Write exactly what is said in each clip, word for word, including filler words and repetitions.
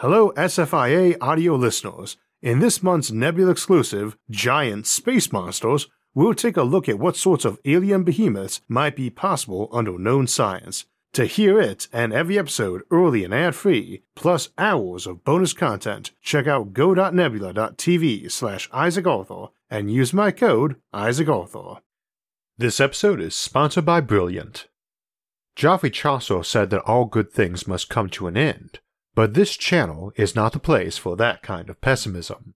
Hello S F I A audio listeners, in this month's Nebula exclusive, Giant Space Monsters, we'll take a look at what sorts of alien behemoths might be possible under known science. To hear it and every episode early and ad-free, plus hours of bonus content, check out go.nebula.tv slash IsaacArthur and use my code IsaacArthur. This episode is sponsored by Brilliant. Geoffrey Chaucer said that all good things must come to an end. But this channel is not the place for that kind of pessimism.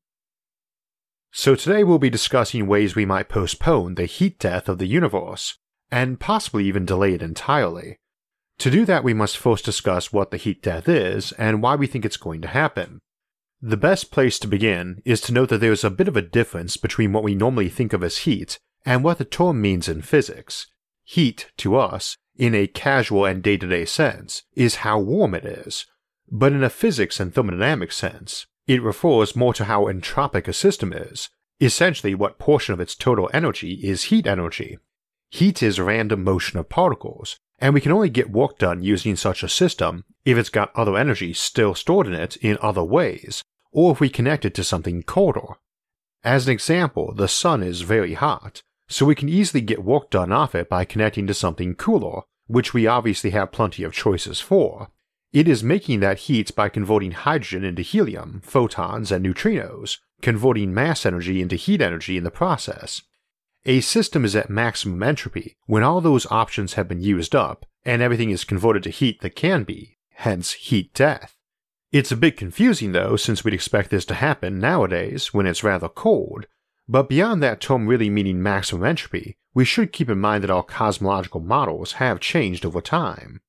So today we'll be discussing ways we might postpone the heat death of the universe, and possibly even delay it entirely. To do that we must first discuss what the heat death is and why we think it's going to happen. The best place to begin is to note that there is a bit of a difference between what we normally think of as heat and what the term means in physics. Heat, to us, in a casual and day-to-day sense, is how warm it is. But in a physics and thermodynamic sense, it refers more to how entropic a system is, essentially what portion of its total energy is heat energy. Heat is random motion of particles, and we can only get work done using such a system if it's got other energy still stored in it in other ways, or if we connect it to something colder. As an example, the sun is very hot, so we can easily get work done off it by connecting to something cooler, which we obviously have plenty of choices for. It is making that heat by converting hydrogen into helium, photons, and neutrinos, converting mass energy into heat energy in the process. A system is at maximum entropy when all those options have been used up and everything is converted to heat that can be, hence heat death. It's a bit confusing though, since we'd expect this to happen nowadays when it's rather cold, but beyond that term really meaning maximum entropy, we should keep in mind that our cosmological models have changed over time.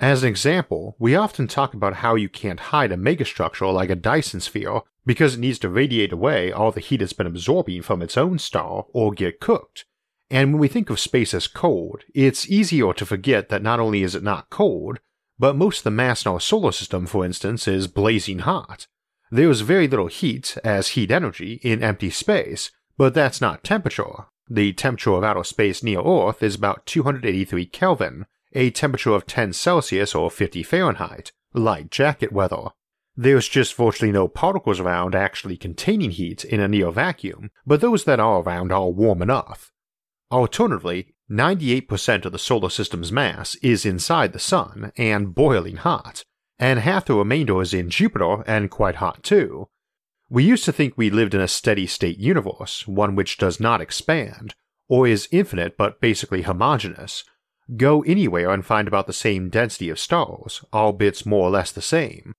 As an example, we often talk about how you can't hide a megastructure like a Dyson Sphere because it needs to radiate away all the heat it's been absorbing from its own star or get cooked, and when we think of space as cold, it's easier to forget that not only is it not cold, but most of the mass in our solar system, for instance, is blazing hot. There is very little heat as heat energy in empty space, but that's not temperature. The temperature of outer space near Earth is about two hundred eighty-three Kelvin, a temperature of ten Celsius or fifty Fahrenheit, light jacket weather. There's just virtually no particles around actually containing heat in a near vacuum, but those that are around are warm enough. Alternatively, ninety-eight percent of the solar system's mass is inside the sun and boiling hot, and half the remainder is in Jupiter and quite hot too. We used to think we lived in a steady state universe, one which does not expand, or is infinite but basically homogeneous. Go anywhere and find about the same density of stars, all bits more or less the same.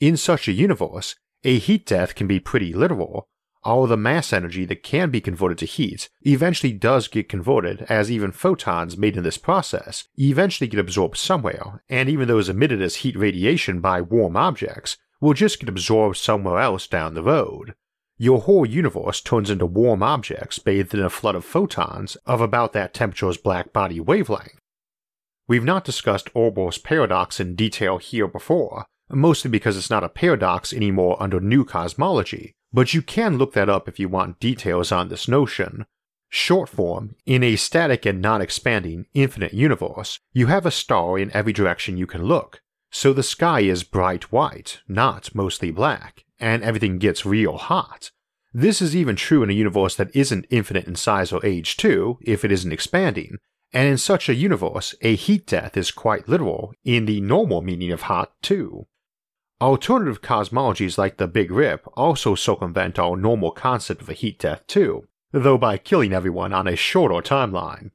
In such a universe, a heat death can be pretty literal. All the mass energy that can be converted to heat eventually does get converted, as even photons made in this process eventually get absorbed somewhere, and even those emitted as heat radiation by warm objects will just get absorbed somewhere else down the road. Your whole universe turns into warm objects bathed in a flood of photons of about that temperature's black body wavelength. We've not discussed Olbers' paradox in detail here before, mostly because it's not a paradox anymore under new cosmology, but you can look that up if you want details on this notion. Short form, in a static and non-expanding infinite universe, you have a star in every direction you can look, so the sky is bright white, not mostly black, and everything gets real hot. This is even true in a universe that isn't infinite in size or age too, if it isn't expanding. And in such a universe, a heat death is quite literal, in the normal meaning of hot too. Alternative cosmologies like the Big Rip also circumvent our normal concept of a heat death too, though by killing everyone on a shorter timeline.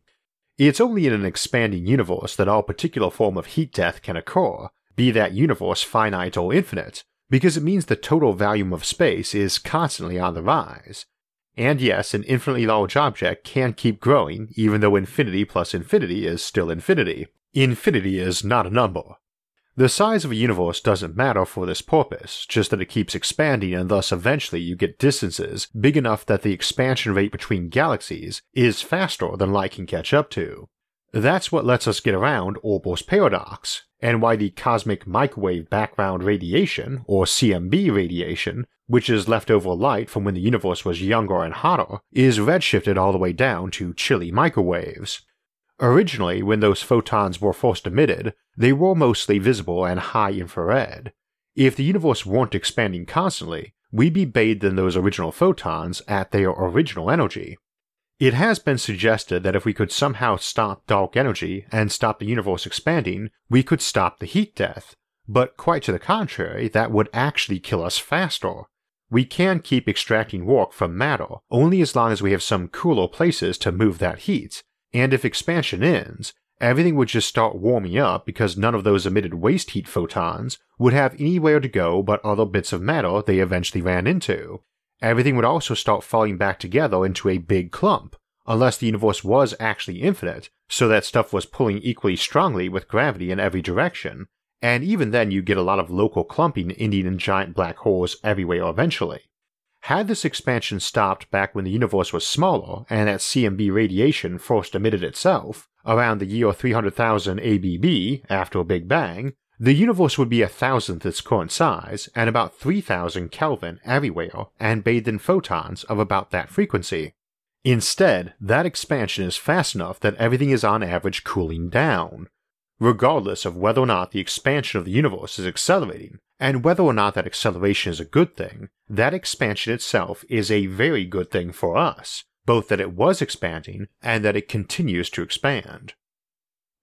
It's only in an expanding universe that our particular form of heat death can occur, be that universe finite or infinite, because it means the total volume of space is constantly on the rise. And yes, an infinitely large object can keep growing, even though infinity plus infinity is still infinity. Infinity is not a number. The size of a universe doesn't matter for this purpose, just that it keeps expanding and thus eventually you get distances big enough that the expansion rate between galaxies is faster than light can catch up to. That's what lets us get around Olbers' paradox, and why the Cosmic Microwave Background Radiation, or C M B radiation, which is leftover light from when the universe was younger and hotter, is redshifted all the way down to chilly microwaves. Originally, when those photons were first emitted, they were mostly visible and high infrared. If the universe weren't expanding constantly, we'd be bathed in those original photons at their original energy. It has been suggested that if we could somehow stop dark energy and stop the universe expanding, we could stop the heat death, but quite to the contrary, that would actually kill us faster. We can keep extracting work from matter only as long as we have some cooler places to move that heat, and if expansion ends, everything would just start warming up because none of those emitted waste heat photons would have anywhere to go but other bits of matter they eventually ran into. Everything would also start falling back together into a big clump, unless the universe was actually infinite, so that stuff was pulling equally strongly with gravity in every direction, and even then you get a lot of local clumping ending in giant black holes everywhere eventually. Had this expansion stopped back when the universe was smaller and that C M B radiation first emitted itself, around the year three hundred thousand A B B after Big Bang, the universe would be a thousandth its current size and about three thousand Kelvin everywhere and bathed in photons of about that frequency. Instead, that expansion is fast enough that everything is on average cooling down, regardless of whether or not the expansion of the universe is accelerating, and whether or not that acceleration is a good thing. That expansion itself is a very good thing for us, both that it was expanding and that it continues to expand.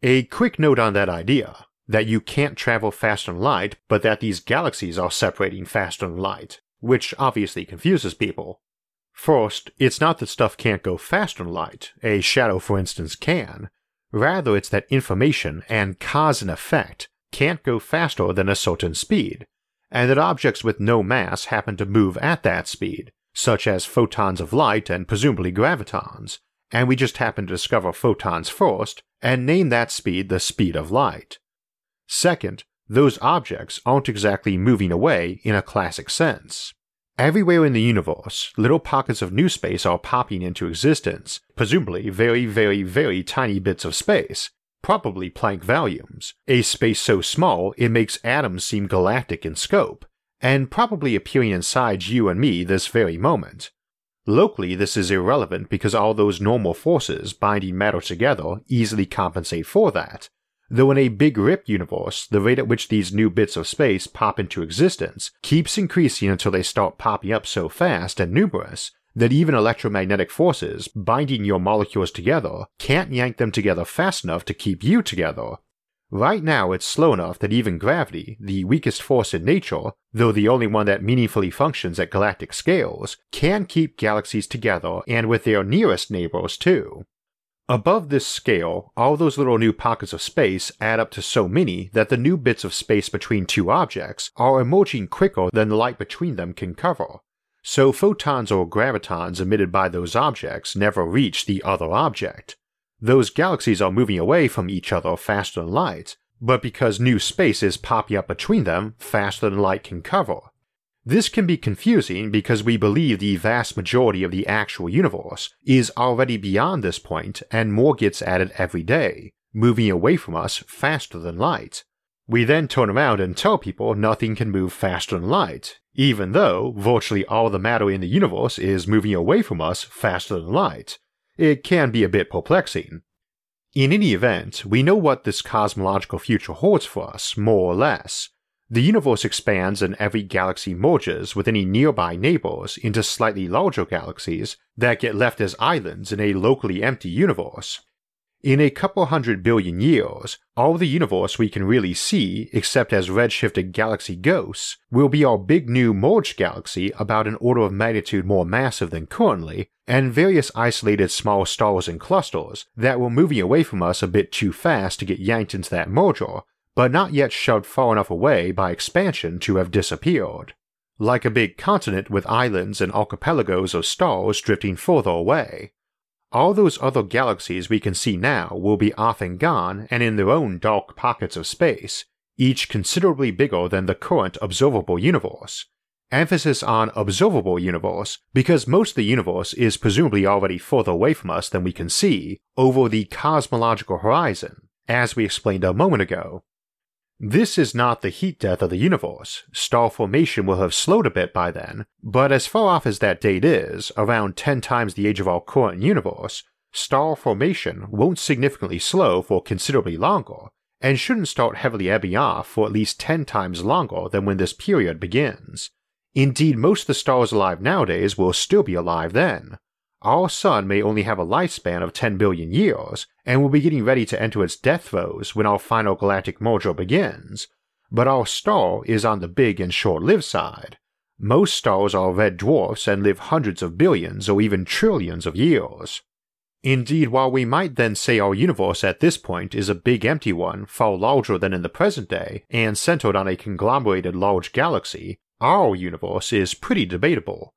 A quick note on that idea, that you can't travel faster than light, but that these galaxies are separating faster than light, which obviously confuses people. First, it's not that stuff can't go faster than light, a shadow for instance can, rather it's that information and cause and effect can't go faster than a certain speed, and that objects with no mass happen to move at that speed, such as photons of light and presumably gravitons, and we just happen to discover photons first and name that speed the speed of light. Second, those objects aren't exactly moving away in a classic sense. Everywhere in the universe, little pockets of new space are popping into existence, presumably very very very tiny bits of space, probably Planck volumes, a space so small it makes atoms seem galactic in scope, and probably appearing inside you and me this very moment. Locally this is irrelevant because all those normal forces binding matter together easily compensate for that, though in a big rip universe, the rate at which these new bits of space pop into existence keeps increasing until they start popping up so fast and numerous that even electromagnetic forces binding your molecules together can't yank them together fast enough to keep you together. Right now it's slow enough that even gravity, the weakest force in nature, though the only one that meaningfully functions at galactic scales, can keep galaxies together and with their nearest neighbors too. Above this scale, all those little new pockets of space add up to so many that the new bits of space between two objects are emerging quicker than the light between them can cover, so photons or gravitons emitted by those objects never reach the other object. Those galaxies are moving away from each other faster than light, but because new space is popping up between them faster than light can cover. This can be confusing because we believe the vast majority of the actual universe is already beyond this point and more gets added every day, moving away from us faster than light. We then turn around and tell people nothing can move faster than light, even though virtually all the matter in the universe is moving away from us faster than light. It can be a bit perplexing. In any event, we know what this cosmological future holds for us, more or less. The universe expands and every galaxy merges with any nearby neighbors into slightly larger galaxies that get left as islands in a locally empty universe. In a couple hundred billion years, all the universe we can really see, except as redshifted galaxy ghosts, will be our big new merged galaxy about an order of magnitude more massive than currently, and various isolated small stars and clusters that were moving away from us a bit too fast to get yanked into that merger, but not yet shoved far enough away by expansion to have disappeared, like a big continent with islands and archipelagos of stars drifting further away. All those other galaxies we can see now will be off and gone and in their own dark pockets of space, each considerably bigger than the current observable universe. Emphasis on observable universe because most of the universe is presumably already further away from us than we can see over the cosmological horizon, as we explained a moment ago. This is not the heat death of the universe. Star formation will have slowed a bit by then, but as far off as that date is, around ten times the age of our current universe, star formation won't significantly slow for considerably longer, and shouldn't start heavily ebbing off for at least ten times longer than when this period begins. Indeed, most of the stars alive nowadays will still be alive then. Our sun may only have a lifespan of ten billion years, and will be getting ready to enter its death throes when our final galactic merger begins, but our star is on the big and short-lived side. Most stars are red dwarfs and live hundreds of billions or even trillions of years. Indeed, while we might then say our universe at this point is a big empty one, far larger than in the present day, and centered on a conglomerated large galaxy, our universe is pretty debatable.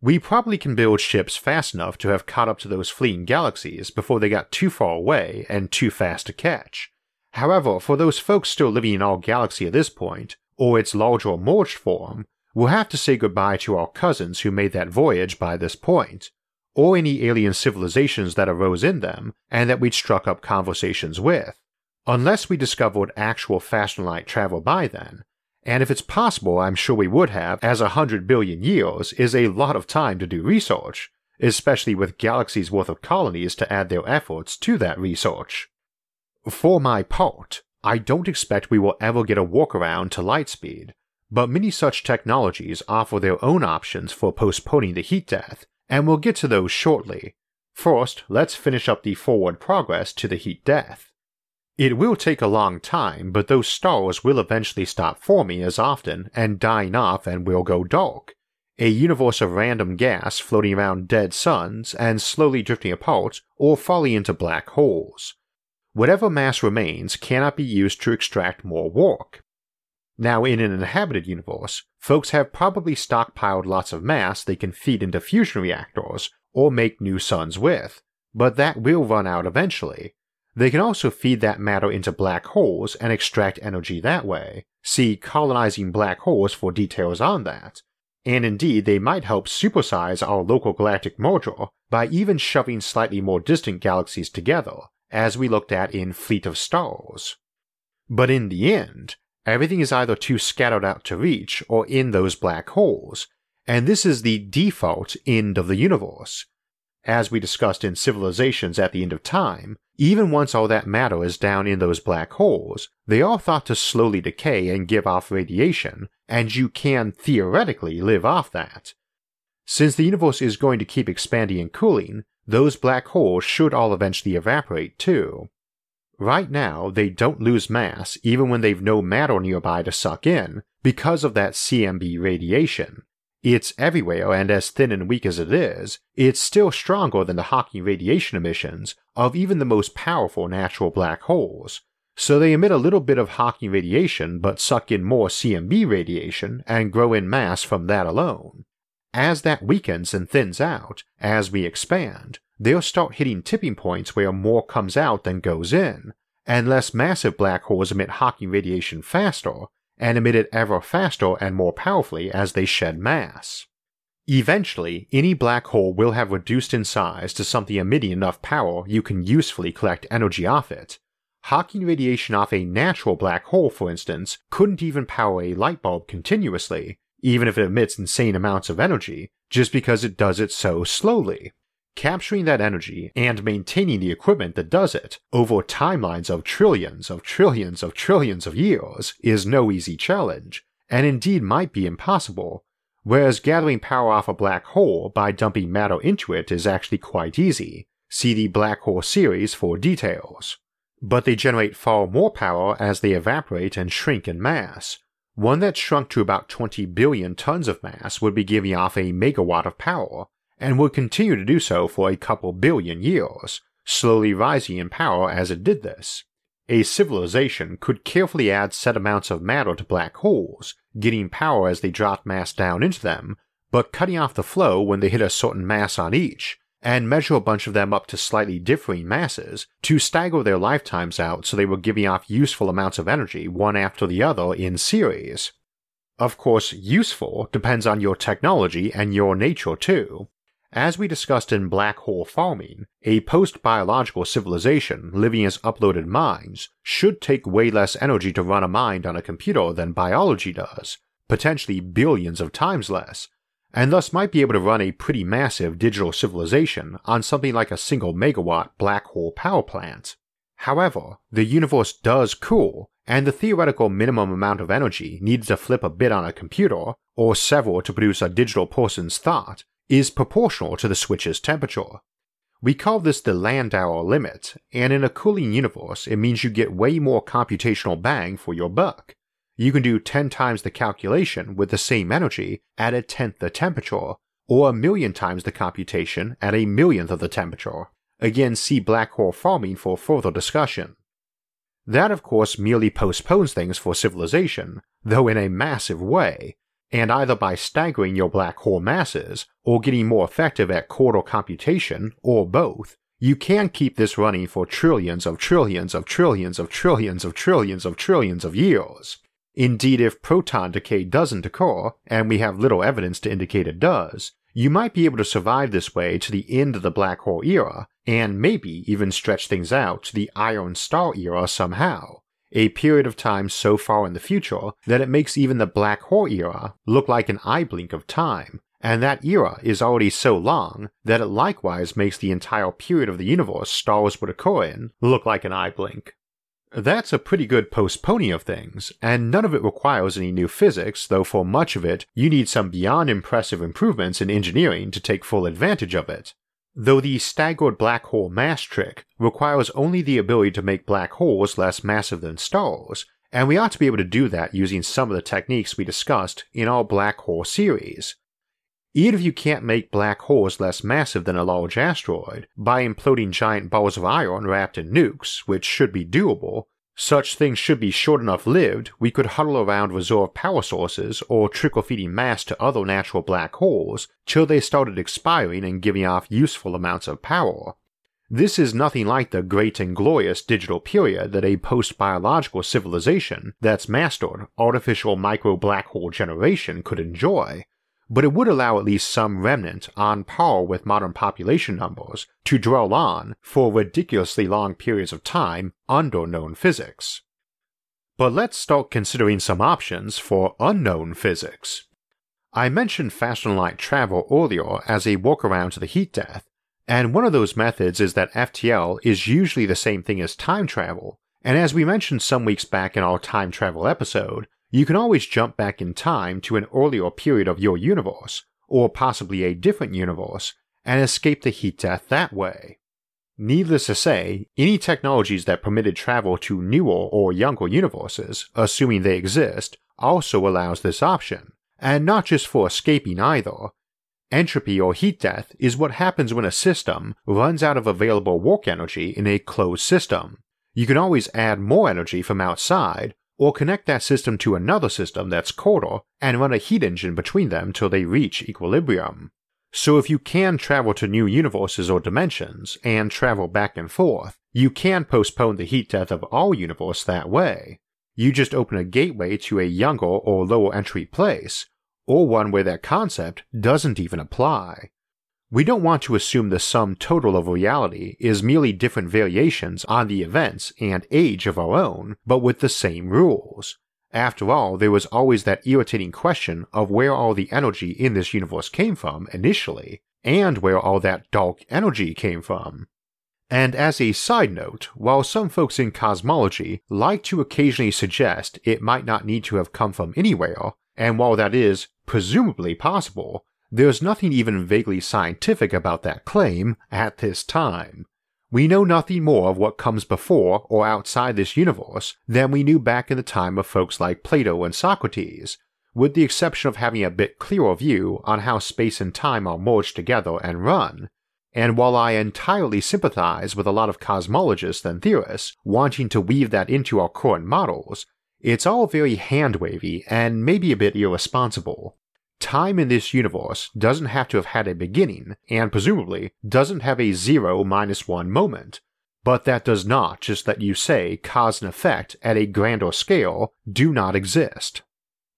We probably can build ships fast enough to have caught up to those fleeing galaxies before they got too far away and too fast to catch. However, for those folks still living in our galaxy at this point, or its larger merged form, we'll have to say goodbye to our cousins who made that voyage by this point, or any alien civilizations that arose in them and that we'd struck up conversations with, unless we discovered actual faster-than-light travel by then, and if it's possible I'm sure we would have, as a hundred billion years is a lot of time to do research, especially with galaxies worth of colonies to add their efforts to that research. For my part, I don't expect we will ever get a workaround to light speed, but many such technologies offer their own options for postponing the heat death, and we'll get to those shortly. First, let's finish up the forward progress to the heat death. It will take a long time, but those stars will eventually stop forming as often and dying off and will go dark, a universe of random gas floating around dead suns and slowly drifting apart or falling into black holes. Whatever mass remains cannot be used to extract more work. Now, in an inhabited universe, folks have probably stockpiled lots of mass they can feed into fusion reactors or make new suns with, but that will run out eventually. They can also feed that matter into black holes and extract energy that way. See colonizing black holes for details on that. And indeed, they might help supersize our local galactic merger by even shoving slightly more distant galaxies together, as we looked at in Fleet of Stars. But in the end, everything is either too scattered out to reach or in those black holes, and this is the default end of the universe. As we discussed in Civilizations at the End of Time, even once all that matter is down in those black holes, they are thought to slowly decay and give off radiation, and you can theoretically live off that. Since the universe is going to keep expanding and cooling, those black holes should all eventually evaporate too. Right now, they don't lose mass even when they've no matter nearby to suck in, because of that C M B radiation. It's everywhere, and as thin and weak as it is, it's still stronger than the Hawking radiation emissions of even the most powerful natural black holes, so they emit a little bit of Hawking radiation but suck in more C M B radiation and grow in mass from that alone. As that weakens and thins out, as we expand, they'll start hitting tipping points where more comes out than goes in, and less massive black holes emit Hawking radiation faster, and emit it ever faster and more powerfully as they shed mass. Eventually, any black hole will have reduced in size to something emitting enough power you can usefully collect energy off it. Hawking radiation off a natural black hole, for instance, couldn't even power a light bulb continuously, even if it emits insane amounts of energy, just because it does it so slowly. Capturing that energy and maintaining the equipment that does it over timelines of trillions of trillions of trillions of years is no easy challenge, and indeed might be impossible, whereas gathering power off a black hole by dumping matter into it is actually quite easy. See the black hole series for details. But they generate far more power as they evaporate and shrink in mass. One that shrunk to about twenty billion tons of mass would be giving off a megawatt of power, and would continue to do so for a couple billion years, slowly rising in power as it did this. A civilization could carefully add set amounts of matter to black holes, getting power as they dropped mass down into them, but cutting off the flow when they hit a certain mass on each, and measure a bunch of them up to slightly differing masses to stagger their lifetimes out so they were giving off useful amounts of energy one after the other in series. Of course, useful depends on your technology and your nature too. As we discussed in Black Hole Farming, a post-biological civilization living as uploaded minds should take way less energy to run a mind on a computer than biology does, potentially billions of times less, and thus might be able to run a pretty massive digital civilization on something like a single megawatt black hole power plant. However, the universe does cool, and the theoretical minimum amount of energy needed to flip a bit on a computer, or several to produce a digital person's thought, is proportional to the switch's temperature. We call this the Landauer Limit, and in a cooling universe it means you get way more computational bang for your buck. You can do ten times the calculation with the same energy at a tenth the temperature, or a million times the computation at a millionth of the temperature. Again, see black hole farming for further discussion. That of course merely postpones things for civilization, though in a massive way, and either by staggering your black hole masses, or getting more effective at quarter computation, or both, you can keep this running for trillions of trillions of trillions of trillions of trillions of trillions of years. Indeed, if proton decay doesn't occur, and we have little evidence to indicate it does, you might be able to survive this way to the end of the black hole era, and maybe even stretch things out to the Iron Star Era somehow, a period of time so far in the future that it makes even the black hole era look like an eye blink of time, and that era is already so long that it likewise makes the entire period of the universe stars would occur in look like an eye blink. That's a pretty good postponing of things, and none of it requires any new physics, though for much of it you need some beyond impressive improvements in engineering to take full advantage of it. Though the staggered black hole mass trick requires only the ability to make black holes less massive than stars, and we ought to be able to do that using some of the techniques we discussed in our black hole series. Even if you can't make black holes less massive than a large asteroid by imploding giant bars of iron wrapped in nukes, which should be doable, such things should be short enough lived we could huddle around reserve power sources or trickle-feeding mass to other natural black holes till they started expiring and giving off useful amounts of power. This is nothing like the great and glorious digital period that a post-biological civilization that's mastered artificial micro-black hole generation could enjoy, but it would allow at least some remnant, on par with modern population numbers, to dwell on for ridiculously long periods of time under known physics. But let's start considering some options for unknown physics. I mentioned faster-than-light travel earlier as a workaround to the heat death, and one of those methods is that F T L is usually the same thing as time travel, and as we mentioned some weeks back in our time travel episode, you can always jump back in time to an earlier period of your universe, or possibly a different universe, and escape the heat death that way. Needless to say, any technologies that permitted travel to newer or younger universes, assuming they exist, also allows this option, and not just for escaping either. Entropy or heat death is what happens when a system runs out of available work energy in a closed system. You can always add more energy from outside, or connect that system to another system that's colder and run a heat engine between them till they reach equilibrium. So if you can travel to new universes or dimensions, and travel back and forth, you can postpone the heat death of our universe that way. You just open a gateway to a younger or lower entry place, or one where that concept doesn't even apply. We don't want to assume the sum total of reality is merely different variations on the events and age of our own, but with the same rules. After all, there was always that irritating question of where all the energy in this universe came from initially, and where all that dark energy came from. And as a side note, while some folks in cosmology like to occasionally suggest it might not need to have come from anywhere, and while that is presumably possible, there's nothing even vaguely scientific about that claim at this time. We know nothing more of what comes before or outside this universe than we knew back in the time of folks like Plato and Socrates, with the exception of having a bit clearer view on how space and time are merged together and run, and while I entirely sympathize with a lot of cosmologists and theorists wanting to weave that into our current models, it's all very hand-wavy and maybe a bit irresponsible. Time in this universe doesn't have to have had a beginning, and presumably doesn't have a zero minus one moment, but that does not just let you say cause and effect at a grander scale do not exist.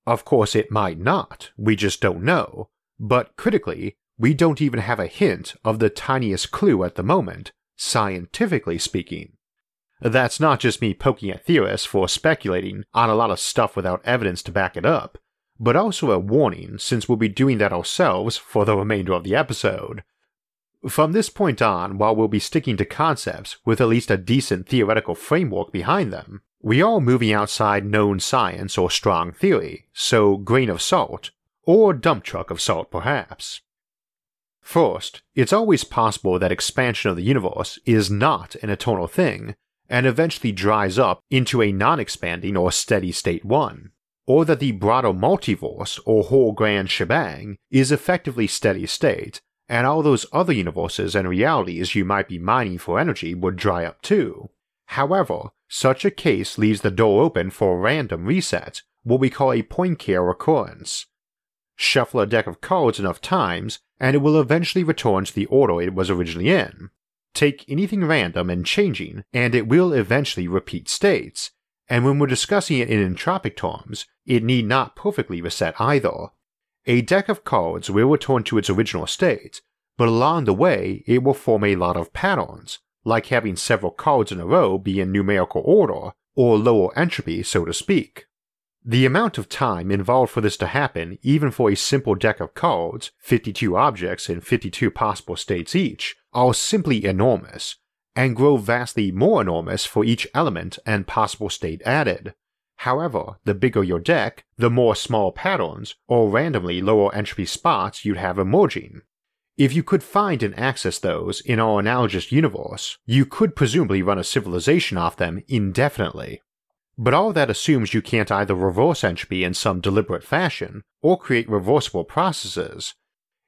Of course it might not, we just don't know, but critically, we don't even have a hint of the tiniest clue at the moment, scientifically speaking. That's not just me poking at theorists for speculating on a lot of stuff without evidence to back it up, but also a warning, since we'll be doing that ourselves for the remainder of the episode. From this point on, while we'll be sticking to concepts with at least a decent theoretical framework behind them, we are moving outside known science or strong theory, so grain of salt, or dump truck of salt perhaps. First, it's always possible that expansion of the universe is not an eternal thing, and eventually dries up into a non-expanding or steady-state one, or that the broader multiverse or whole grand shebang is effectively steady-state, and all those other universes and realities you might be mining for energy would dry up too. However, such a case leaves the door open for a random reset, what we call a Poincare recurrence. Shuffle a deck of cards enough times, and it will eventually return to the order it was originally in. Take anything random and changing, and it will eventually repeat states, and when we're discussing it in entropic terms, it need not perfectly reset either. A deck of cards will return to its original state, but along the way it will form a lot of patterns, like having several cards in a row be in numerical order, or lower entropy so to speak. The amount of time involved for this to happen, even for a simple deck of cards, fifty-two objects in fifty-two possible states each, are simply enormous, and grow vastly more enormous for each element and possible state added. However, the bigger your deck, the more small patterns or randomly lower entropy spots you'd have emerging. If you could find and access those in our analogous universe, you could presumably run a civilization off them indefinitely. But all that assumes you can't either reverse entropy in some deliberate fashion, or create reversible processes.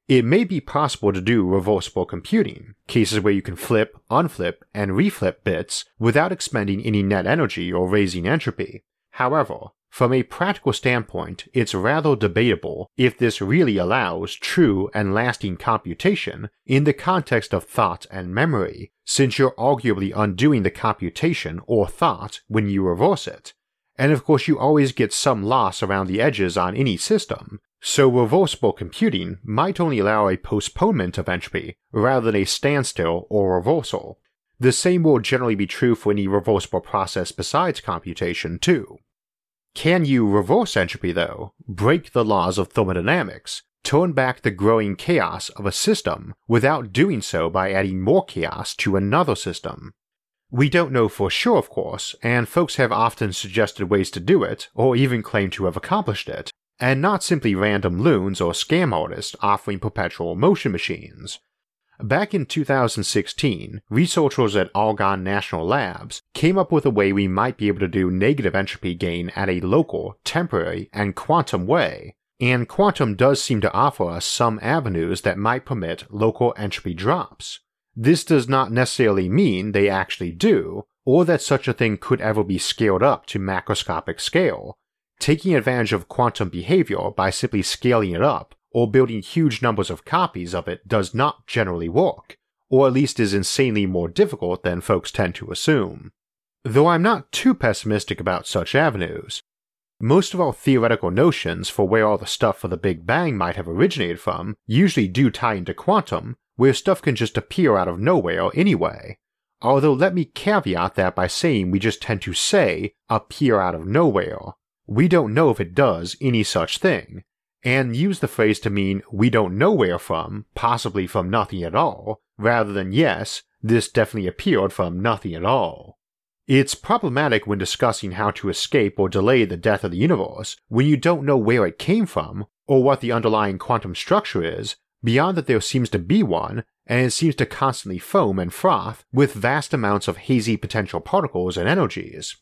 It may be possible to do reversible computing, cases where you can flip, unflip, and reflip bits without expending any net energy or raising entropy. However, from a practical standpoint, it's rather debatable if this really allows true and lasting computation in the context of thought and memory, since you're arguably undoing the computation or thought when you reverse it, and of course you always get some loss around the edges on any system, so reversible computing might only allow a postponement of entropy rather than a standstill or reversal. The same will generally be true for any reversible process besides computation too. Can you reverse entropy though, break the laws of thermodynamics, turn back the growing chaos of a system without doing so by adding more chaos to another system? We don't know for sure of course, and folks have often suggested ways to do it, or even claim to have accomplished it, and not simply random loons or scam artists offering perpetual motion machines. Back in two thousand sixteen, researchers at Argonne National Labs came up with a way we might be able to do negative entropy gain at a local, temporary, and quantum way, and quantum does seem to offer us some avenues that might permit local entropy drops. This does not necessarily mean they actually do, or that such a thing could ever be scaled up to macroscopic scale. Taking advantage of quantum behavior by simply scaling it up or building huge numbers of copies of it does not generally work, or at least is insanely more difficult than folks tend to assume. Though I'm not too pessimistic about such avenues. Most of our theoretical notions for where all the stuff for the Big Bang might have originated from usually do tie into quantum, where stuff can just appear out of nowhere anyway, although let me caveat that by saying we just tend to say appear out of nowhere. We don't know if it does any such thing, and use the phrase to mean we don't know where from, possibly from nothing at all, rather than yes, this definitely appeared from nothing at all. It's problematic when discussing how to escape or delay the death of the universe when you don't know where it came from or what the underlying quantum structure is, beyond that there seems to be one, and it seems to constantly foam and froth with vast amounts of hazy potential particles and energies.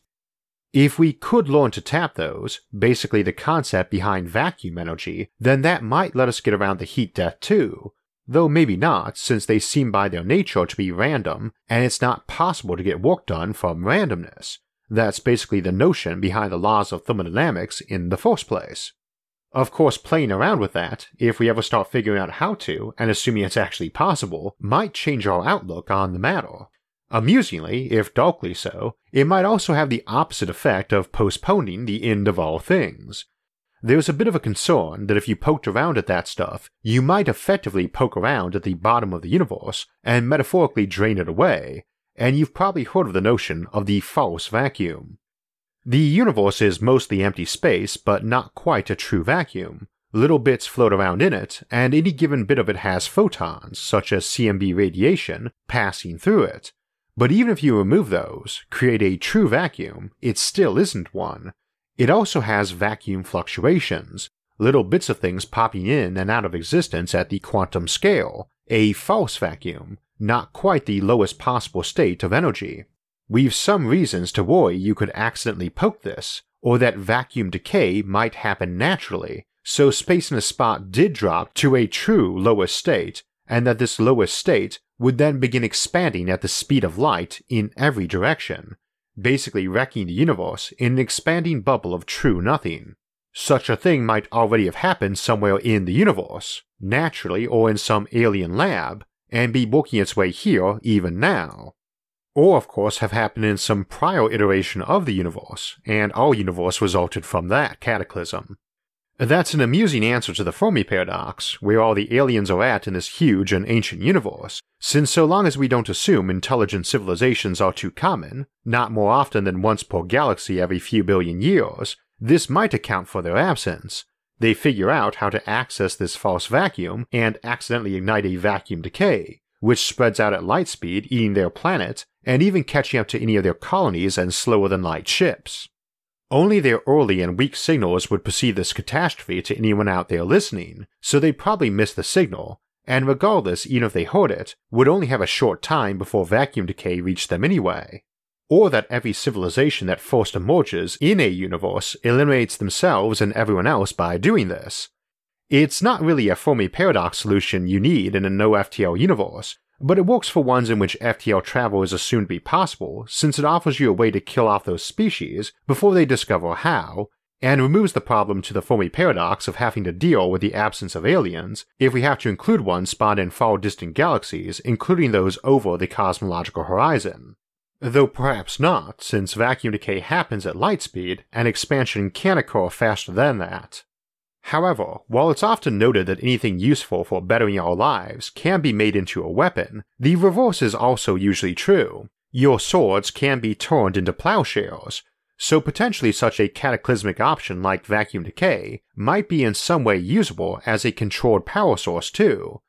If we could learn to tap those, basically the concept behind vacuum energy, then that might let us get around the heat death too, though maybe not, since they seem by their nature to be random and it's not possible to get work done from randomness. That's basically the notion behind the laws of thermodynamics in the first place. Of course, playing around with that, if we ever start figuring out how to and assuming it's actually possible, might change our outlook on the matter. Amusingly, if darkly so, it might also have the opposite effect of postponing the end of all things. There's a bit of a concern that if you poked around at that stuff, you might effectively poke around at the bottom of the universe and metaphorically drain it away, and you've probably heard of the notion of the false vacuum. The universe is mostly empty space but not quite a true vacuum, Little bits float around in it, and any given bit of it has photons, such as C M B radiation, passing through it. But even if you remove those, create a true vacuum, it still isn't one. It also has vacuum fluctuations, little bits of things popping in and out of existence at the quantum scale, a false vacuum, not quite the lowest possible state of energy. We've some reasons to worry you could accidentally poke this, or that vacuum decay might happen naturally, so space in a spot did drop to a true lowest state, and that this lowest state would then begin expanding at the speed of light in every direction, basically wrecking the universe in an expanding bubble of true nothing. Such a thing might already have happened somewhere in the universe, naturally or in some alien lab, and be working its way here even now. Or of course have happened in some prior iteration of the universe, and our universe resulted from that cataclysm. That's an amusing answer to the Fermi Paradox, where all the aliens are at in this huge and ancient universe, since so long as we don't assume intelligent civilizations are too common, not more often than once per galaxy every few billion years, this might account for their absence. They figure out how to access this false vacuum and accidentally ignite a vacuum decay, which spreads out at light speed, eating their planet, and even catching up to any of their colonies and slower-than-light ships. Only their early and weak signals would perceive this catastrophe to anyone out there listening, so they'd probably miss the signal, and regardless, even if they heard it, would only have a short time before vacuum decay reached them anyway. Or that every civilization that first emerges in a universe eliminates themselves and everyone else by doing this. It's not really a Fermi Paradox solution you need in a no F T L universe, but it works for ones in which F T L travel is assumed to be possible, since it offers you a way to kill off those species before they discover how, and removes the problem to the Fermi Paradox of having to deal with the absence of aliens if we have to include one spotted in far distant galaxies, including those over the cosmological horizon. Though perhaps not, since vacuum decay happens at light speed, and expansion can occur faster than that. However, while it's often noted that anything useful for bettering our lives can be made into a weapon, the reverse is also usually true. Your swords can be turned into plowshares, so potentially such a cataclysmic option like vacuum decay might be in some way usable as a controlled power source too.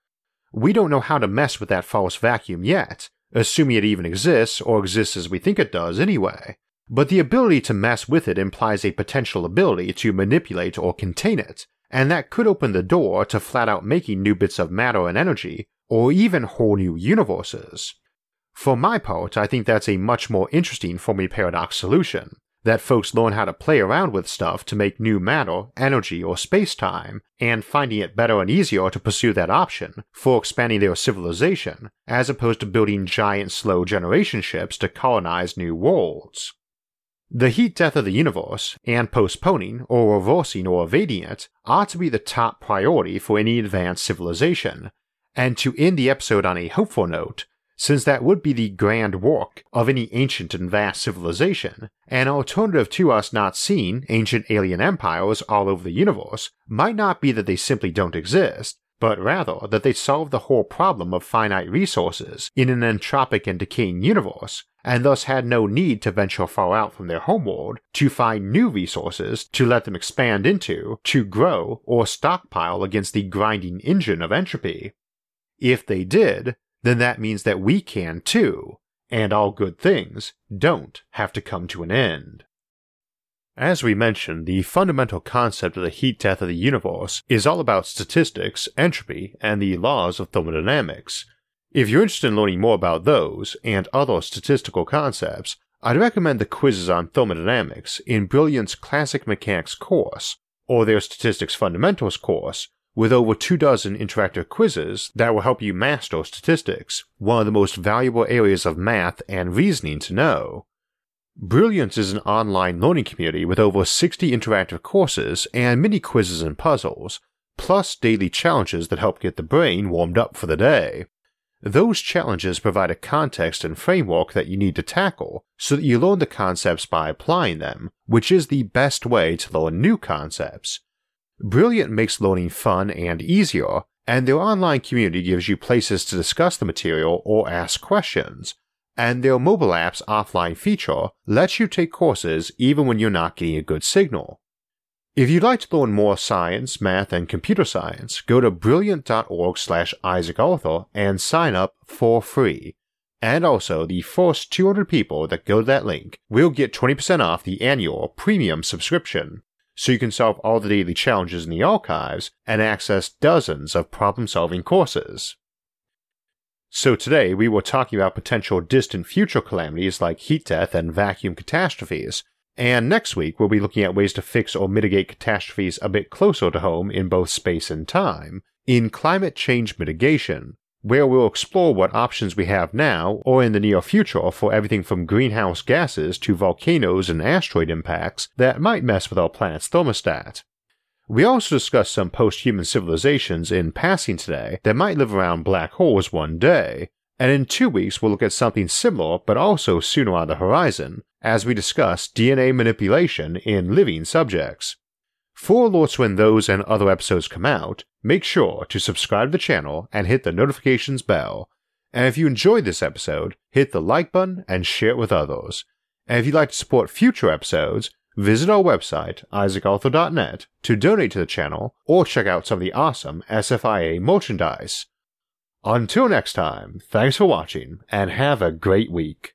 We don't know how to mess with that false vacuum yet, assuming it even exists or exists as we think it does anyway. But the ability to mess with it implies a potential ability to manipulate or contain it, and that could open the door to flat out making new bits of matter and energy, or even whole new universes. For my part, I think that's a much more interesting Fermi Paradox solution, that folks learn how to play around with stuff to make new matter, energy, or space-time, and finding it better and easier to pursue that option for expanding their civilization, as opposed to building giant slow generation ships to colonize new worlds. The heat death of the universe, and postponing, or reversing or evading it, ought to be the top priority for any advanced civilization, and to end the episode on a hopeful note, since that would be the grand work of any ancient and vast civilization, an alternative to us not seeing ancient alien empires all over the universe might not be that they simply don't exist, but rather that they solve the whole problem of finite resources in an entropic and decaying universe, and thus had no need to venture far out from their homeworld to find new resources to let them expand into, to grow, or stockpile against the grinding engine of entropy. If they did, then that means that we can too, and all good things don't have to come to an end. As we mentioned, the fundamental concept of the heat death of the universe is all about statistics, entropy, and the laws of thermodynamics. If you're interested in learning more about those and other statistical concepts, I'd recommend the quizzes on thermodynamics in Brilliant's Classic Mechanics course, or their Statistics Fundamentals course, with over two dozen interactive quizzes that will help you master statistics, one of the most valuable areas of math and reasoning to know. Brilliant is an online learning community with over sixty interactive courses and many quizzes and puzzles, plus daily challenges that help get the brain warmed up for the day. Those challenges provide a context and framework that you need to tackle so that you learn the concepts by applying them, which is the best way to learn new concepts. Brilliant makes learning fun and easier, and their online community gives you places to discuss the material or ask questions, and their mobile app's offline feature lets you take courses even when you're not getting a good signal. If you'd like to learn more science, math, and computer science, go to brilliant dot org slash Isaac Arthur and sign up for free. And also, the first two hundred people that go to that link will get twenty percent off the annual premium subscription, so you can solve all the daily challenges in the archives and access dozens of problem-solving courses. So today we were talking about potential distant future calamities like heat death and vacuum catastrophes, and next week we'll be looking at ways to fix or mitigate catastrophes a bit closer to home in both space and time, in climate change mitigation, where we'll explore what options we have now or in the near future for everything from greenhouse gases to volcanoes and asteroid impacts that might mess with our planet's thermostat. We also discussed some post-human civilizations in passing today that might live around black holes one day, and in two weeks we'll look at something similar but also sooner on the horizon, as we discuss D N A manipulation in living subjects. For alerts when those and other episodes come out, make sure to subscribe to the channel and hit the notifications bell. And if you enjoyed this episode, hit the like button and share it with others. And if you'd like to support future episodes, visit our website, Isaac Arthur dot net, to donate to the channel or check out some of the awesome S F I A merchandise. Until next time, thanks for watching and have a great week.